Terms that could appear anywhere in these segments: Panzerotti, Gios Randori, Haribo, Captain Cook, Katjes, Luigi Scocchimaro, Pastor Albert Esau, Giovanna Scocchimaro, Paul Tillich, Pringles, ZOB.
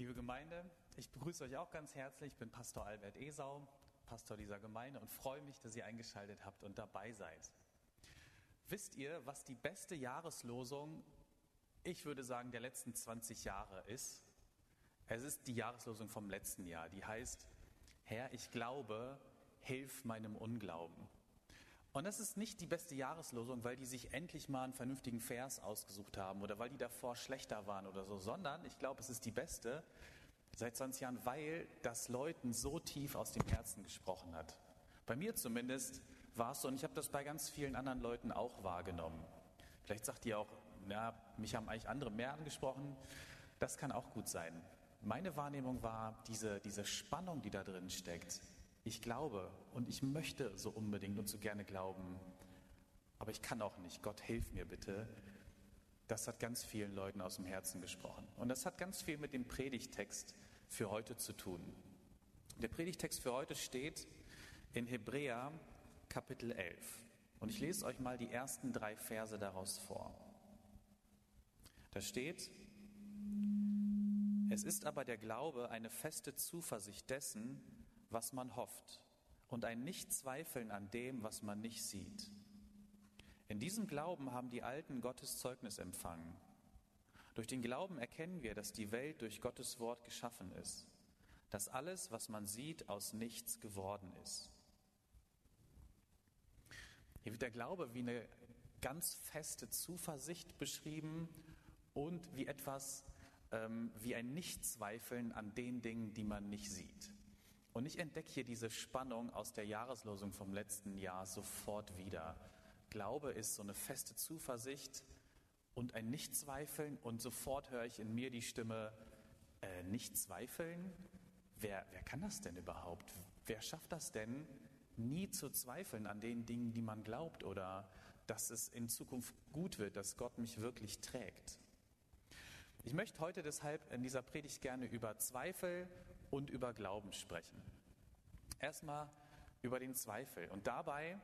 Liebe Gemeinde, ich begrüße euch auch ganz herzlich. Ich bin Pastor Albert Esau, Pastor dieser Gemeinde und freue mich, dass ihr eingeschaltet habt und dabei seid. Wisst ihr, was die beste Jahreslosung, ich würde sagen, der letzten 20 Jahre ist? Es ist die Jahreslosung vom letzten Jahr, die heißt: Herr, ich glaube, hilf meinem Unglauben. Und das ist nicht die beste Jahreslosung, weil die sich endlich mal einen vernünftigen Vers ausgesucht haben oder weil die davor schlechter waren oder so, sondern ich glaube, es ist die beste seit 20 Jahren, weil das Leuten so tief aus dem Herzen gesprochen hat. Bei mir zumindest war es so und ich habe das bei ganz vielen anderen Leuten auch wahrgenommen. Vielleicht sagt ihr auch, na, mich haben eigentlich andere mehr angesprochen. Das kann auch gut sein. Meine Wahrnehmung war diese Spannung, die da drin steckt. Ich glaube und ich möchte so unbedingt und so gerne glauben, aber ich kann auch nicht. Gott, hilf mir bitte. Das hat ganz vielen Leuten aus dem Herzen gesprochen. Und das hat ganz viel mit dem Predigttext für heute zu tun. Der Predigttext für heute steht in Hebräer Kapitel 11. Und ich lese euch mal die ersten 3 Verse daraus vor. Da steht: Es ist aber der Glaube eine feste Zuversicht dessen, was man hofft, und ein Nichtzweifeln an dem, was man nicht sieht. In diesem Glauben haben die Alten Gottes Zeugnis empfangen. Durch den Glauben erkennen wir, dass die Welt durch Gottes Wort geschaffen ist, dass alles, was man sieht, aus nichts geworden ist. Hier wird der Glaube wie eine ganz feste Zuversicht beschrieben und wie etwas, wie ein Nichtzweifeln an den Dingen, die man nicht sieht. Und ich entdecke hier diese Spannung aus der Jahreslosung vom letzten Jahr sofort wieder. Glaube ist so eine feste Zuversicht und ein Nichtzweifeln. Und sofort höre ich in mir die Stimme, Nichtzweifeln? Wer kann das denn überhaupt? Wer schafft das denn, nie zu zweifeln an den Dingen, die man glaubt? Oder dass es in Zukunft gut wird, dass Gott mich wirklich trägt? Ich möchte heute deshalb in dieser Predigt gerne über Zweifel und über Glauben sprechen. Erstmal über den Zweifel. Und dabei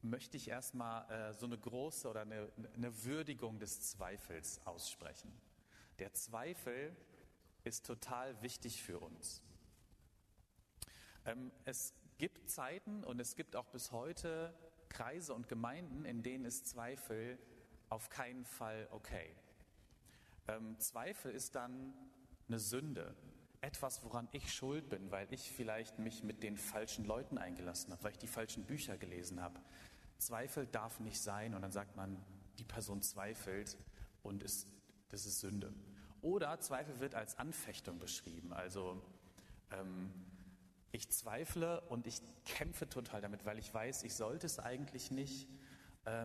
möchte ich erstmal so eine große oder eine Würdigung des Zweifels aussprechen. Der Zweifel ist total wichtig für uns. Es gibt Zeiten und es gibt auch bis heute Kreise und Gemeinden, in denen ist Zweifel auf keinen Fall okay. Zweifel ist dann eine Sünde, etwas, woran ich schuld bin, weil ich vielleicht mich mit den falschen Leuten eingelassen habe, weil ich die falschen Bücher gelesen habe. Zweifel darf nicht sein und dann sagt man, die Person zweifelt und das ist Sünde. Oder Zweifel wird als Anfechtung beschrieben, also ich zweifle und ich kämpfe total damit, weil ich weiß, ich sollte es eigentlich nicht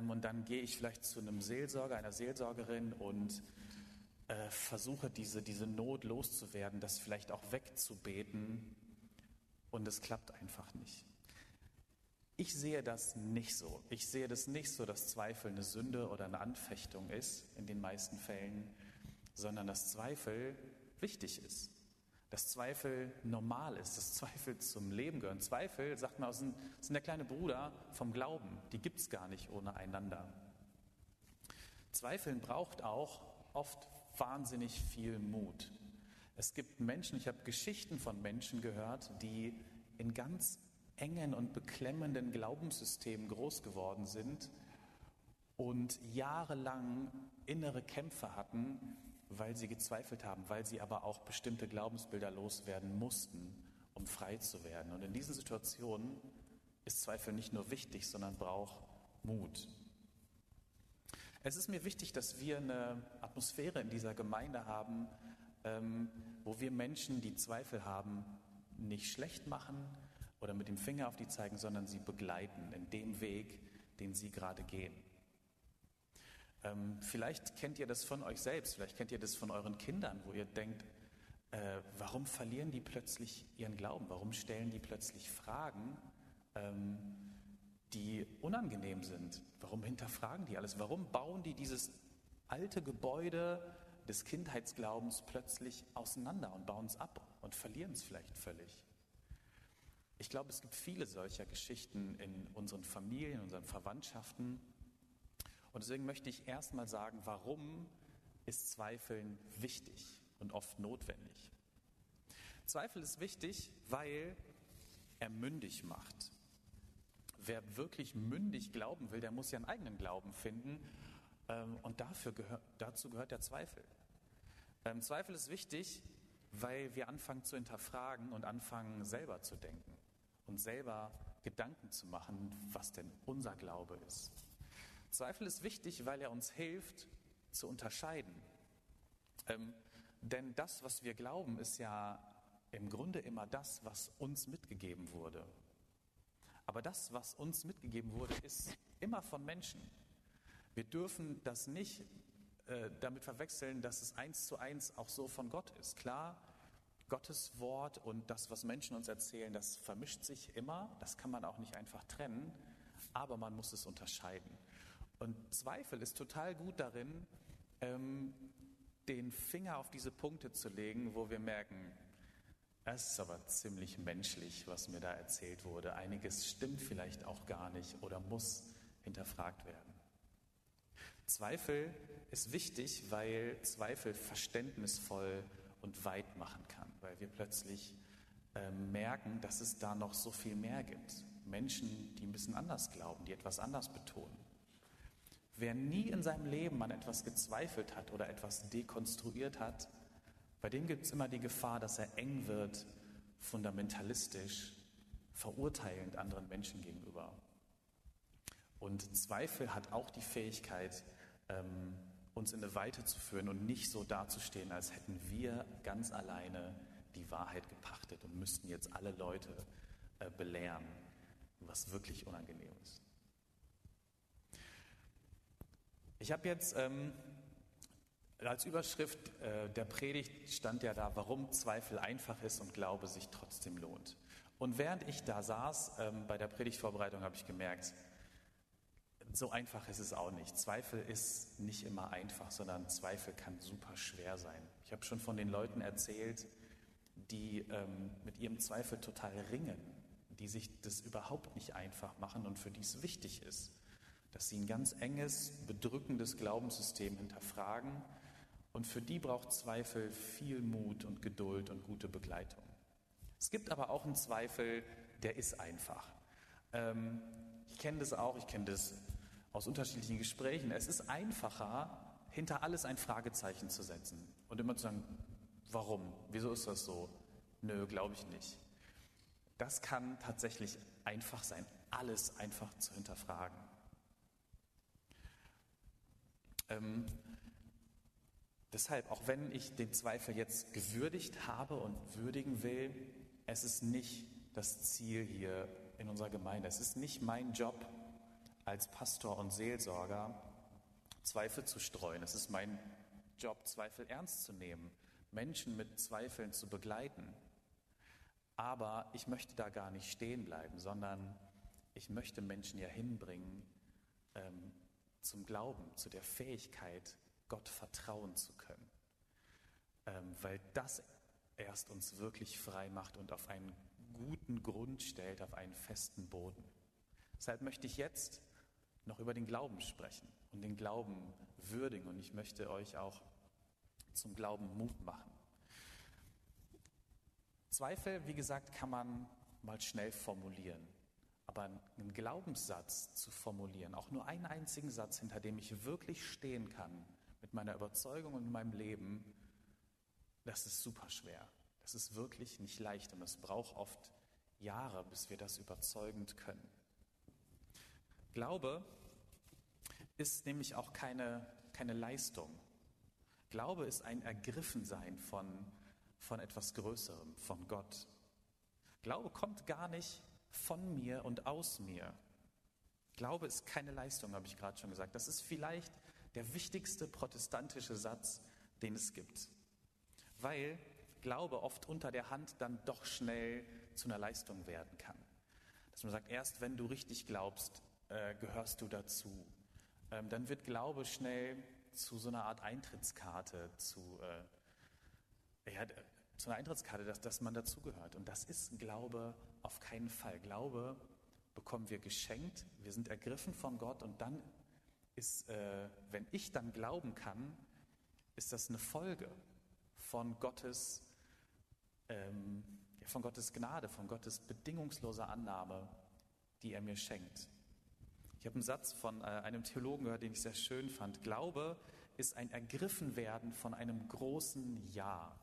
und dann gehe ich vielleicht zu einem Seelsorger, einer Seelsorgerin und versuche, diese Not loszuwerden, das vielleicht auch wegzubeten und es klappt einfach nicht. Ich sehe das nicht so. Ich sehe das nicht so, dass Zweifel eine Sünde oder eine Anfechtung ist, in den meisten Fällen, sondern dass Zweifel wichtig ist, dass Zweifel normal ist, dass Zweifel zum Leben gehören. Zweifel, sagt man, sind der kleine Bruder vom Glauben. Die gibt es gar nicht ohne einander. Zweifeln braucht auch oft wahnsinnig viel Mut. Es gibt Menschen, ich habe Geschichten von Menschen gehört, die in ganz engen und beklemmenden Glaubenssystemen groß geworden sind und jahrelang innere Kämpfe hatten, weil sie gezweifelt haben, weil sie aber auch bestimmte Glaubensbilder loswerden mussten, um frei zu werden. Und in diesen Situationen ist Zweifel nicht nur wichtig, sondern braucht Mut. Es ist mir wichtig, dass wir eine Atmosphäre in dieser Gemeinde haben, wo wir Menschen, die Zweifel haben, nicht schlecht machen oder mit dem Finger auf die zeigen, sondern sie begleiten in dem Weg, den sie gerade gehen. Vielleicht kennt ihr das von euch selbst, vielleicht kennt ihr das von euren Kindern, wo ihr denkt, warum verlieren die plötzlich ihren Glauben? Warum stellen die plötzlich Fragen, die unangenehm sind? Warum hinterfragen die alles? Warum bauen die dieses alte Gebäude des Kindheitsglaubens plötzlich auseinander und bauen es ab und verlieren es vielleicht völlig? Ich glaube, es gibt viele solcher Geschichten in unseren Familien, in unseren Verwandtschaften. Und deswegen möchte ich erstmal sagen, warum ist Zweifeln wichtig und oft notwendig? Zweifel ist wichtig, weil er mündig macht. Wer wirklich mündig glauben will, der muss ja einen eigenen Glauben finden. Und dazu gehört der Zweifel. Zweifel ist wichtig, weil wir anfangen zu hinterfragen und anfangen selber zu denken und selber Gedanken zu machen, was denn unser Glaube ist. Zweifel ist wichtig, weil er uns hilft, zu unterscheiden. Denn das, was wir glauben, ist ja im Grunde immer das, was uns mitgegeben wurde. Aber das, was uns mitgegeben wurde, ist immer von Menschen. Wir dürfen das nicht damit verwechseln, dass es 1:1 auch so von Gott ist. Klar, Gottes Wort und das, was Menschen uns erzählen, das vermischt sich immer. Das kann man auch nicht einfach trennen, aber man muss es unterscheiden. Und Zweifel ist total gut darin, den Finger auf diese Punkte zu legen, wo wir merken, es ist aber ziemlich menschlich, was mir da erzählt wurde. Einiges stimmt vielleicht auch gar nicht oder muss hinterfragt werden. Zweifel ist wichtig, weil Zweifel verständnisvoll und weit machen kann, weil wir plötzlich merken, dass es da noch so viel mehr gibt. Menschen, die ein bisschen anders glauben, die etwas anders betonen. Wer nie in seinem Leben an etwas gezweifelt hat oder etwas dekonstruiert hat, bei dem gibt es immer die Gefahr, dass er eng wird, fundamentalistisch, verurteilend anderen Menschen gegenüber. Und Zweifel hat auch die Fähigkeit, uns in eine Weite zu führen und nicht so dazustehen, als hätten wir ganz alleine die Wahrheit gepachtet und müssten jetzt alle Leute belehren, was wirklich unangenehm ist. Ich habe jetzt als Überschrift der Predigt stand ja da, warum Zweifel einfach ist und Glaube sich trotzdem lohnt. Und während ich da saß bei der Predigtvorbereitung, habe ich gemerkt, so einfach ist es auch nicht. Zweifel ist nicht immer einfach, sondern Zweifel kann super schwer sein. Ich habe schon von den Leuten erzählt, die mit ihrem Zweifel total ringen, die sich das überhaupt nicht einfach machen und für die es wichtig ist, dass sie ein ganz enges, bedrückendes Glaubenssystem hinterfragen. Und für die braucht Zweifel viel Mut und Geduld und gute Begleitung. Es gibt aber auch einen Zweifel, der ist einfach. Ich kenne das auch, ich kenne das aus unterschiedlichen Gesprächen. Es ist einfacher, hinter alles ein Fragezeichen zu setzen und immer zu sagen, warum, wieso ist das so? Nö, glaube ich nicht. Das kann tatsächlich einfach sein, alles einfach zu hinterfragen. Deshalb, auch wenn ich den Zweifel jetzt gewürdigt habe und würdigen will, es ist nicht das Ziel hier in unserer Gemeinde. Es ist nicht mein Job als Pastor und Seelsorger, Zweifel zu streuen. Es ist mein Job, Zweifel ernst zu nehmen, Menschen mit Zweifeln zu begleiten. Aber ich möchte da gar nicht stehen bleiben, sondern ich möchte Menschen ja hinbringen, zum Glauben, zu der Fähigkeit, Gott vertrauen zu können. Weil das erst uns wirklich frei macht und auf einen guten Grund stellt, auf einen festen Boden. Deshalb möchte ich jetzt noch über den Glauben sprechen und den Glauben würdigen. Und ich möchte euch auch zum Glauben Mut machen. Zweifel, wie gesagt, kann man mal schnell formulieren. Aber einen Glaubenssatz zu formulieren, auch nur einen einzigen Satz, hinter dem ich wirklich stehen kann, mit meiner Überzeugung und meinem Leben, das ist super schwer. Das ist wirklich nicht leicht und es braucht oft Jahre, bis wir das überzeugend können. Glaube ist nämlich auch keine Leistung. Glaube ist ein Ergriffensein von etwas Größerem, von Gott. Glaube kommt gar nicht von mir und aus mir. Glaube ist keine Leistung, habe ich gerade schon gesagt. Das ist vielleicht der wichtigste protestantische Satz, den es gibt. Weil Glaube oft unter der Hand dann doch schnell zu einer Leistung werden kann. Dass man sagt, erst wenn du richtig glaubst, gehörst du dazu. Dann wird Glaube schnell zu so einer Art Eintrittskarte, zu einer Eintrittskarte, dass man dazugehört. Und das ist Glaube auf keinen Fall. Glaube bekommen wir geschenkt, wir sind ergriffen von Gott und dann ist, wenn ich dann glauben kann, ist das eine Folge von Gottes von Gottes Gnade, von Gottes bedingungsloser Annahme, die er mir schenkt. Ich habe einen Satz von einem Theologen gehört, den ich sehr schön fand. Glaube ist ein Ergriffenwerden von einem großen Ja,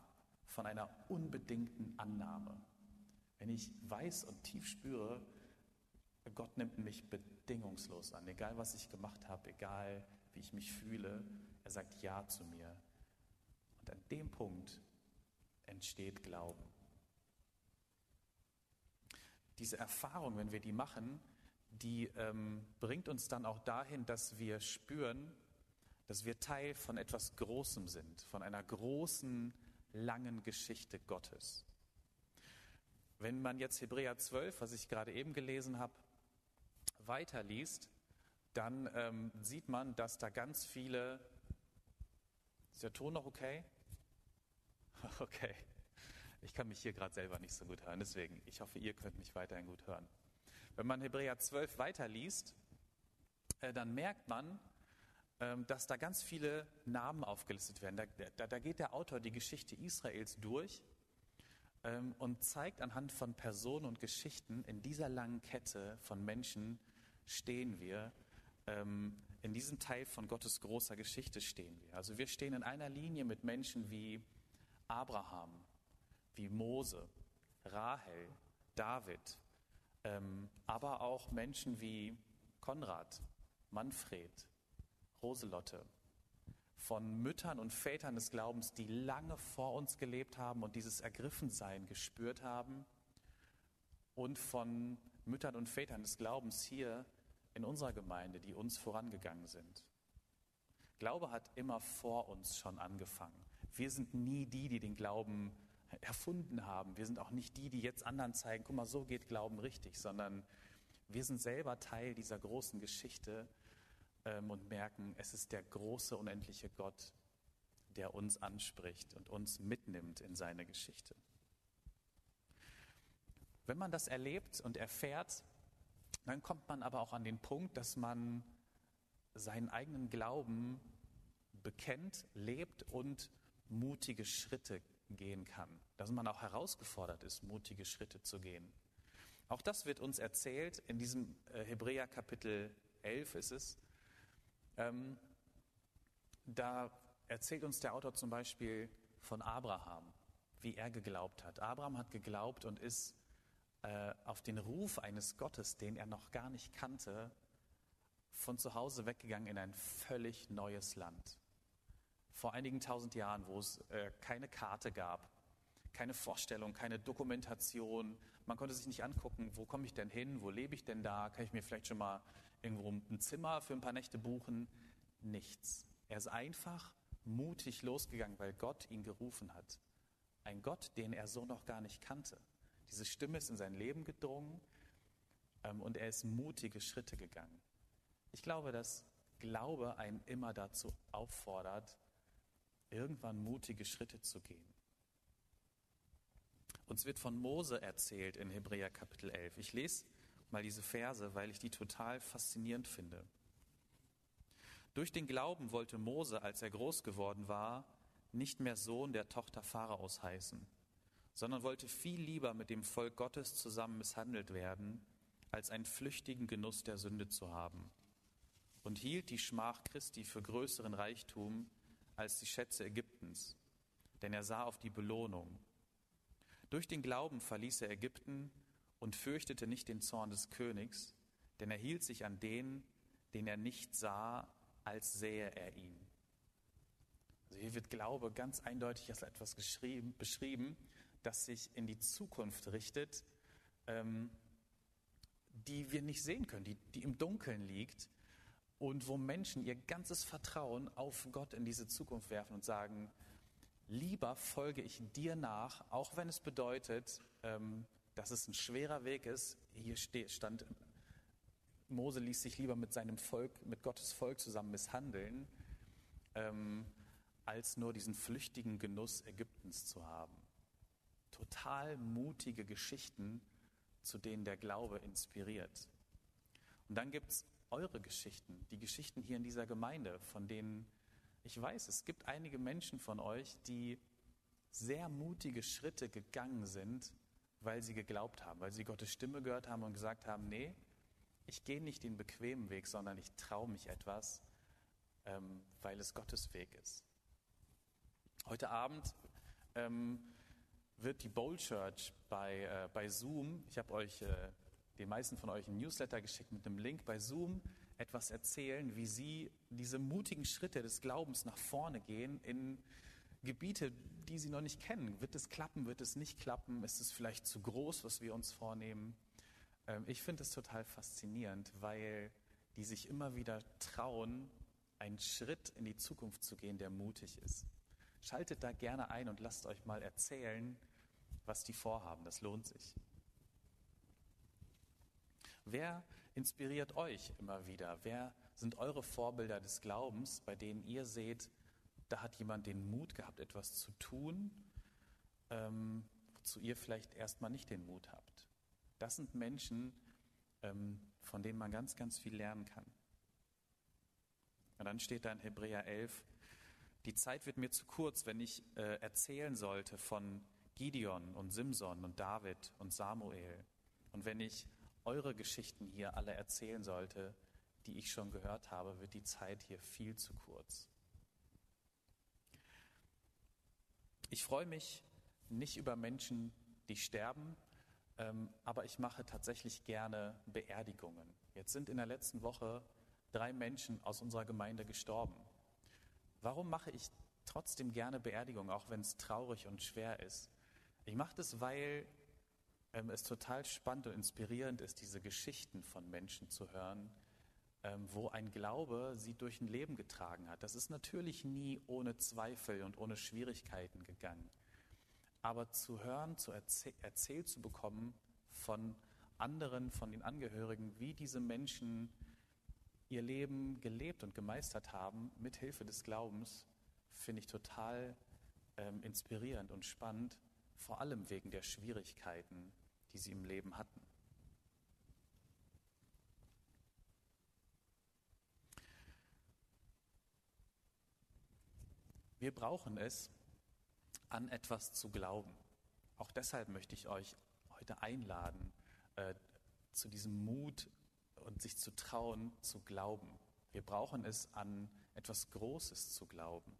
von einer unbedingten Annahme. Wenn ich weiß und tief spüre, Gott nimmt mich bedingungslos an, egal was ich gemacht habe, egal wie ich mich fühle, er sagt Ja zu mir. Und an dem Punkt entsteht Glauben. Diese Erfahrung, wenn wir die machen, die bringt uns dann auch dahin, dass wir spüren, dass wir Teil von etwas Großem sind, von einer großen, langen Geschichte Gottes. Wenn man jetzt Hebräer 12, was ich gerade eben gelesen habe, weiterliest, dann sieht man, dass da ganz viele... Ist der Ton noch okay? Okay. Ich kann mich hier gerade selber nicht so gut hören, deswegen, ich hoffe, ihr könnt mich weiterhin gut hören. Wenn man Hebräer 12 weiterliest, dann merkt man, dass da ganz viele Namen aufgelistet werden. Da geht der Autor die Geschichte Israels durch und zeigt anhand von Personen und Geschichten, in dieser langen Kette von Menschen stehen wir, in diesem Teil von Gottes großer Geschichte stehen wir. Also wir stehen in einer Linie mit Menschen wie Abraham, wie Mose, Rahel, David, aber auch Menschen wie Konrad, Manfred, Roselotte, von Müttern und Vätern des Glaubens, die lange vor uns gelebt haben und dieses Ergriffensein gespürt haben, und von Müttern und Vätern des Glaubens hier in unserer Gemeinde, die uns vorangegangen sind. Glaube hat immer vor uns schon angefangen. Wir sind nie die, die den Glauben erfunden haben. Wir sind auch nicht die, die jetzt anderen zeigen, guck mal, so geht Glauben richtig, sondern wir sind selber Teil dieser großen Geschichte und merken, es ist der große, unendliche Gott, der uns anspricht und uns mitnimmt in seine Geschichte. Wenn man das erlebt und erfährt, dann kommt man aber auch an den Punkt, dass man seinen eigenen Glauben bekennt, lebt und mutige Schritte gehen kann, dass man auch herausgefordert ist, mutige Schritte zu gehen. Auch das wird uns erzählt, in diesem Hebräer Kapitel 11 ist es, da erzählt uns der Autor zum Beispiel von Abraham, wie er geglaubt hat. Abraham hat geglaubt und ist auf den Ruf eines Gottes, den er noch gar nicht kannte, von zu Hause weggegangen in ein völlig neues Land. Vor einigen 1000 Jahren, wo es keine Karte gab, keine Vorstellung, keine Dokumentation. Man konnte sich nicht angucken, wo komme ich denn hin, wo lebe ich denn da, kann ich mir vielleicht schon mal irgendwo ein Zimmer für ein paar Nächte buchen. Nichts. Er ist einfach mutig losgegangen, weil Gott ihn gerufen hat. Ein Gott, den er so noch gar nicht kannte. Diese Stimme ist in sein Leben gedrungen und er ist mutige Schritte gegangen. Ich glaube, dass Glaube einen immer dazu auffordert, irgendwann mutige Schritte zu gehen. Uns wird von Mose erzählt in Hebräer Kapitel 11. Ich lese mal diese Verse, weil ich die total faszinierend finde. Durch den Glauben wollte Mose, als er groß geworden war, nicht mehr Sohn der Tochter Pharaos heißen, sondern wollte viel lieber mit dem Volk Gottes zusammen misshandelt werden, als einen flüchtigen Genuss der Sünde zu haben, und hielt die Schmach Christi für größeren Reichtum als die Schätze Ägyptens, denn er sah auf die Belohnung. Durch den Glauben verließ er Ägypten und fürchtete nicht den Zorn des Königs, denn er hielt sich an den, den er nicht sah, als sähe er ihn. Also hier wird Glaube ganz eindeutig als etwas beschrieben, das sich in die Zukunft richtet, die wir nicht sehen können, die im Dunkeln liegt. Und wo Menschen ihr ganzes Vertrauen auf Gott in diese Zukunft werfen und sagen, lieber folge ich dir nach, auch wenn es bedeutet, dass es ein schwerer Weg ist. Hier stand, Mose ließ sich lieber mit seinem Volk, mit Gottes Volk zusammen misshandeln, als nur diesen flüchtigen Genuss Ägyptens zu haben. Total mutige Geschichten, zu denen der Glaube inspiriert. Und dann gibt es eure Geschichten, die Geschichten hier in dieser Gemeinde, von denen ich weiß, es gibt einige Menschen von euch, die sehr mutige Schritte gegangen sind, weil sie geglaubt haben, weil sie Gottes Stimme gehört haben und gesagt haben, nee, ich gehe nicht den bequemen Weg, sondern ich traue mich etwas, weil es Gottes Weg ist. Heute Abend wird die Bold Church bei Zoom, ich habe euch, den meisten von euch, einen Newsletter geschickt mit einem Link, bei Zoom etwas erzählen, wie sie diese mutigen Schritte des Glaubens nach vorne gehen in Gebiete, die sie noch nicht kennen. Wird es klappen, wird es nicht klappen? Ist es vielleicht zu groß, was wir uns vornehmen? Ich finde es total faszinierend, weil die sich immer wieder trauen, einen Schritt in die Zukunft zu gehen, der mutig ist. Schaltet da gerne ein und lasst euch mal erzählen, was die vorhaben. Das lohnt sich. Wer inspiriert euch immer wieder? Wer sind eure Vorbilder des Glaubens, bei denen ihr seht, da hat jemand den Mut gehabt, etwas zu tun, wozu ihr vielleicht erstmal nicht den Mut habt? Das sind Menschen, von denen man ganz, ganz viel lernen kann. Und dann steht da in Hebräer 11, die Zeit wird mir zu kurz, wenn ich erzählen sollte von Gideon und Simson und David und Samuel. Und wenn ich eure Geschichten hier alle erzählen sollte, die ich schon gehört habe, wird die Zeit hier viel zu kurz. Ich freue mich nicht über Menschen, die sterben, aber ich mache tatsächlich gerne Beerdigungen. Jetzt sind in der letzten Woche 3 Menschen aus unserer Gemeinde gestorben. Warum mache ich trotzdem gerne Beerdigungen, auch wenn es traurig und schwer ist? Ich mache das, weil es total spannend und inspirierend ist, diese Geschichten von Menschen zu hören, wo ein Glaube sie durch ein Leben getragen hat. Das ist natürlich nie ohne Zweifel und ohne Schwierigkeiten gegangen. Aber zu hören, erzählt zu bekommen von anderen, von den Angehörigen, wie diese Menschen ihr Leben gelebt und gemeistert haben, mit Hilfe des Glaubens, finde ich total inspirierend und spannend, vor allem wegen der Schwierigkeiten, die sie im Leben hatten. Wir brauchen es, an etwas zu glauben. Auch deshalb möchte ich euch heute einladen, zu diesem Mut und sich zu trauen, zu glauben. Wir brauchen es, an etwas Großes zu glauben.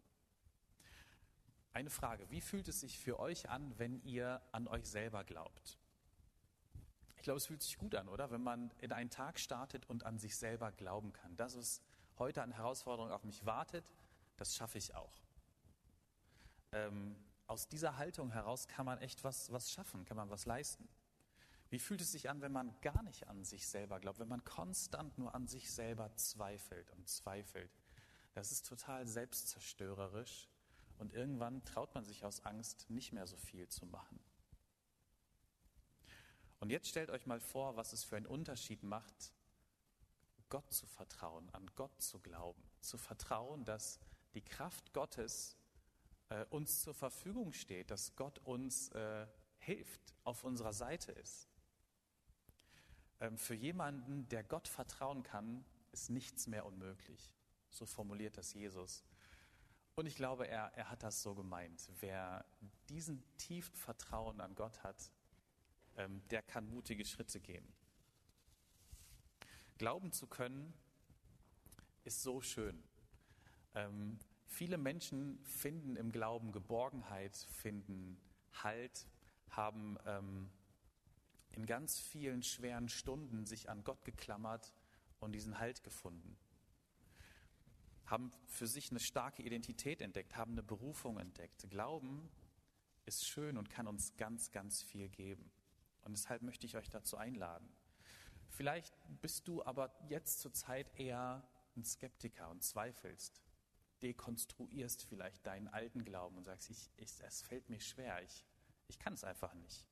Eine Frage: Wie fühlt es sich für euch an, wenn ihr an euch selber glaubt? Ich glaube, es fühlt sich gut an, oder? Wenn man in einen Tag startet und an sich selber glauben kann. Das ist heute eine Herausforderung, auf mich wartet, das schaffe ich auch. Aus dieser Haltung heraus kann man echt was schaffen, kann man was leisten. Wie fühlt es sich an, wenn man gar nicht an sich selber glaubt, wenn man konstant nur an sich selber zweifelt und zweifelt? Das ist total selbstzerstörerisch und irgendwann traut man sich aus Angst nicht mehr so viel zu machen. Und jetzt stellt euch mal vor, was es für einen Unterschied macht, Gott zu vertrauen, an Gott zu glauben, zu vertrauen, dass die Kraft Gottes uns zur Verfügung steht, dass Gott uns hilft, auf unserer Seite ist. Für jemanden, der Gott vertrauen kann, ist nichts mehr unmöglich. So formuliert das Jesus. Und ich glaube, er hat das so gemeint. Wer diesen tiefen Vertrauen an Gott hat, der kann mutige Schritte gehen. Glauben zu können, ist so schön. Viele Menschen finden im Glauben Geborgenheit, finden Halt, haben in ganz vielen schweren Stunden sich an Gott geklammert und diesen Halt gefunden. Haben für sich eine starke Identität entdeckt, haben eine Berufung entdeckt. Glauben ist schön und kann uns ganz, ganz viel geben. Und deshalb möchte ich euch dazu einladen. Vielleicht bist du aber jetzt zur Zeit eher ein Skeptiker und zweifelst, dekonstruierst vielleicht deinen alten Glauben und sagst, es fällt mir schwer, ich kann es einfach nicht.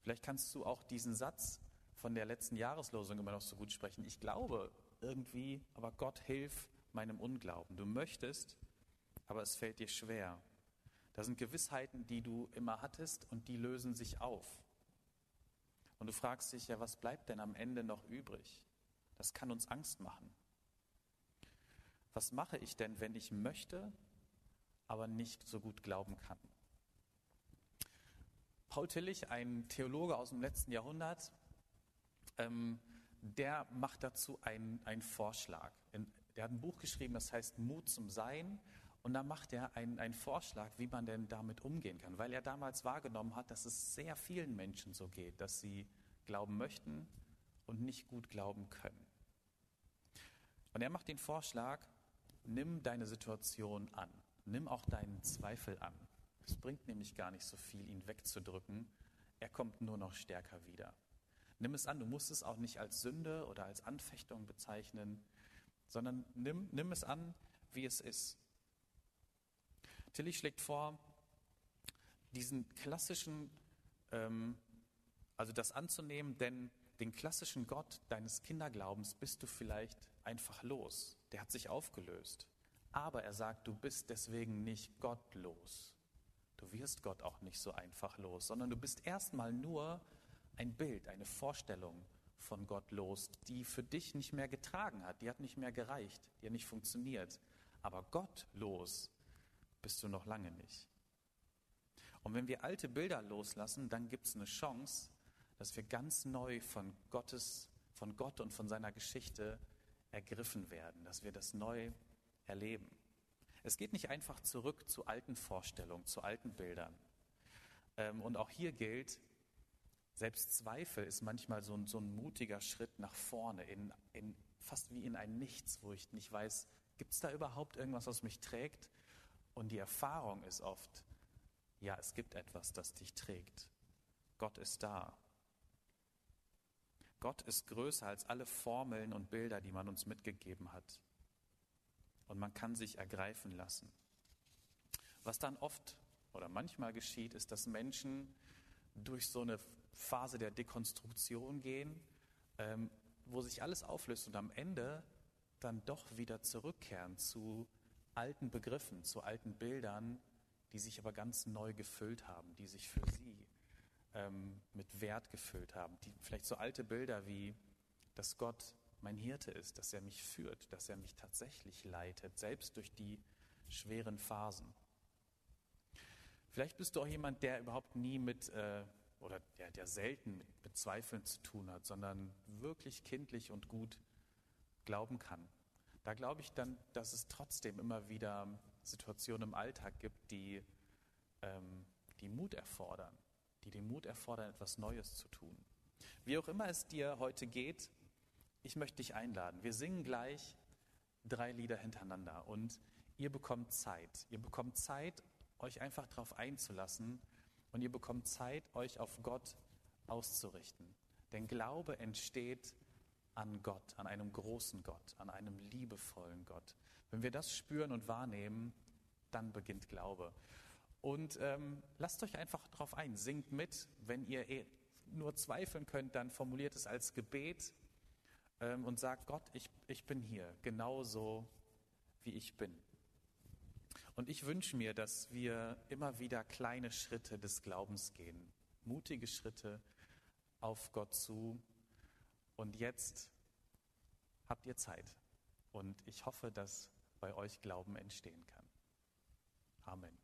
Vielleicht kannst du auch diesen Satz von der letzten Jahreslosung immer noch so gut sprechen. Ich glaube irgendwie, aber Gott hilf meinem Unglauben. Du möchtest, aber es fällt dir schwer. Da sind Gewissheiten, die du immer hattest und die lösen sich auf. Und du fragst dich, ja, was bleibt denn am Ende noch übrig? Das kann uns Angst machen. Was mache ich denn, wenn ich möchte, aber nicht so gut glauben kann? Paul Tillich, ein Theologe aus dem letzten Jahrhundert, der macht dazu einen Vorschlag. Der hat ein Buch geschrieben, das heißt Mut zum Sein. Und da macht er einen Vorschlag, wie man denn damit umgehen kann. Weil er damals wahrgenommen hat, dass es sehr vielen Menschen so geht, dass sie glauben möchten und nicht gut glauben können. Und er macht den Vorschlag, nimm deine Situation an. Nimm auch deinen Zweifel an. Es bringt nämlich gar nicht so viel, ihn wegzudrücken. Er kommt nur noch stärker wieder. Nimm es an, du musst es auch nicht als Sünde oder als Anfechtung bezeichnen, sondern nimm es an, wie es ist. Tillich schlägt vor, das anzunehmen, denn den klassischen Gott deines Kinderglaubens bist du vielleicht einfach los. Der hat sich aufgelöst. Aber er sagt, du bist deswegen nicht gottlos. Du wirst Gott auch nicht so einfach los, sondern du bist erstmal nur ein Bild, eine Vorstellung von Gott los, die für dich nicht mehr getragen hat, die hat nicht mehr gereicht, die hat nicht funktioniert. Aber Gott los bist du noch lange nicht. Und wenn wir alte Bilder loslassen, dann gibt es eine Chance, dass wir ganz neu von Gott und von seiner Geschichte ergriffen werden, dass wir das neu erleben. Es geht nicht einfach zurück zu alten Vorstellungen, zu alten Bildern. Und auch hier gilt, selbst Zweifel ist manchmal so ein mutiger Schritt nach vorne, fast wie in ein Nichts, wo ich nicht weiß, gibt es da überhaupt irgendwas, was mich trägt? Und die Erfahrung ist oft, ja, es gibt etwas, das dich trägt. Gott ist da. Gott ist größer als alle Formeln und Bilder, die man uns mitgegeben hat. Und man kann sich ergreifen lassen. Was dann oft oder manchmal geschieht, ist, dass Menschen durch so eine Phase der Dekonstruktion gehen, wo sich alles auflöst und am Ende dann doch wieder zurückkehren zu alten Begriffen, zu alten Bildern, die sich aber ganz neu gefüllt haben, die sich für sie mit Wert gefüllt haben. Die vielleicht so alte Bilder wie, dass Gott mein Hirte ist, dass er mich führt, dass er mich tatsächlich leitet, selbst durch die schweren Phasen. Vielleicht bist du auch jemand, der überhaupt nie der selten mit Zweifeln zu tun hat, sondern wirklich kindlich und gut glauben kann. Da glaube ich dann, dass es trotzdem immer wieder Situationen im Alltag gibt, die Mut erfordern, die den Mut erfordern, etwas Neues zu tun. Wie auch immer es dir heute geht, ich möchte dich einladen. Wir singen gleich 3 Lieder hintereinander und ihr bekommt Zeit. Ihr bekommt Zeit, euch einfach darauf einzulassen und ihr bekommt Zeit, euch auf Gott auszurichten. Denn Glaube entsteht an Gott, an einem großen Gott, an einem liebevollen Gott. Wenn wir das spüren und wahrnehmen, dann beginnt Glaube. Und lasst euch einfach darauf ein, singt mit. Wenn ihr nur zweifeln könnt, dann formuliert es als Gebet und sagt, Gott, ich bin hier, genauso wie ich bin. Und ich wünsche mir, dass wir immer wieder kleine Schritte des Glaubens gehen, mutige Schritte auf Gott zu. Und jetzt habt ihr Zeit. Und ich hoffe, dass bei euch Glauben entstehen kann. Amen.